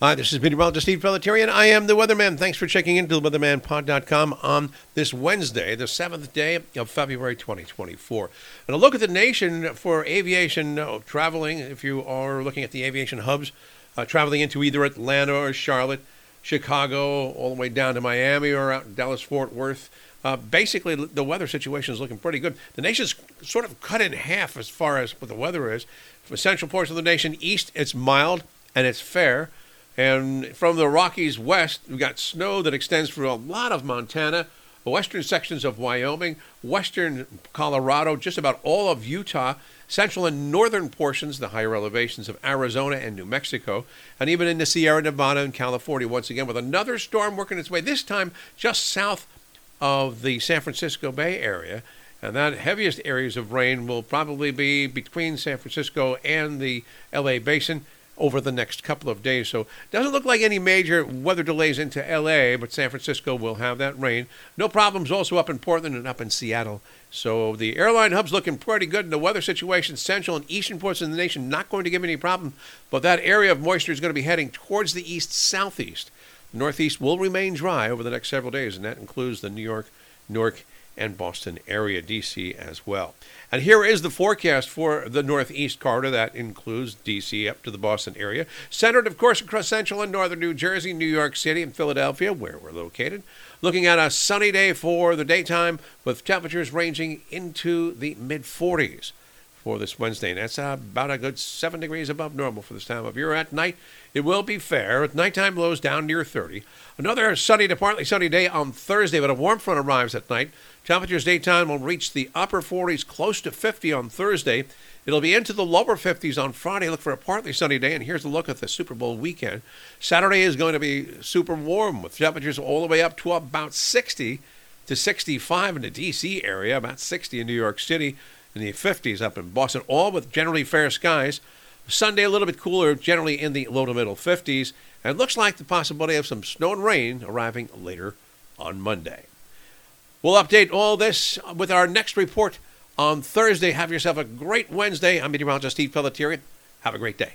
Hi, this is meteorologist Steve Pelletieri, and I am the Weatherman. Thanks for checking into the WeathermanPod.com on this Wednesday, the 7th day of February 2024. And a look at the nation for aviation traveling, if you are looking at the aviation hubs, traveling into either Atlanta or Charlotte, Chicago, all the way down to Miami or out in Dallas-Fort Worth. Basically, the weather situation is looking pretty good. The nation's sort of cut in half as far as what the weather is. For central portions of the nation, east, it's mild and it's fair. And from the Rockies west, we've got snow that extends through a lot of Montana, western sections of Wyoming, western Colorado, just about all of Utah, central and northern portions, the higher elevations of Arizona and New Mexico, and even into Sierra Nevada and California once again with another storm working its way, this time just south of the San Francisco Bay Area. And that heaviest areas of rain will probably be between San Francisco and the LA Basin over the next couple of days. So it doesn't look like any major weather delays into LA, but San Francisco will have that rain. No problems also up in Portland and up in Seattle. So the airline hub's looking pretty good, and the weather situation, central and eastern portions of the nation, not going to give any problem. But that area of moisture is going to be heading towards the east-southeast. The northeast will remain dry over the next several days, and that includes the New York, Newark, and Boston area, D.C. as well. And here is the forecast for the northeast corridor. That includes D.C. up to the Boston area. Centered, of course, across central and northern New Jersey, New York City, and Philadelphia, where we're located. Looking at a sunny day for the daytime with temperatures ranging into the mid-40s for this Wednesday. And that's about a good 7 degrees above normal for this time of year. At night, it will be fair, with nighttime lows down near 30. Another sunny to partly sunny day on Thursday, but a warm front arrives at night. Temperatures daytime will reach the upper 40s, close to 50 on Thursday. It'll be into the lower 50s on Friday. Look for a partly sunny day, and here's a look at the Super Bowl weekend. Saturday is going to be super warm, with temperatures all the way up to about 60 to 65 in the D.C. area, about 60 in New York City, in the 50s up in Boston, all with generally fair skies. Sunday, a little bit cooler, generally in the low to middle 50s, and it looks like the possibility of some snow and rain arriving later on Monday. We'll update all this with our next report on Thursday. Have yourself a great Wednesday. I'm meteorologist Steve Pelletieri. Have a great day.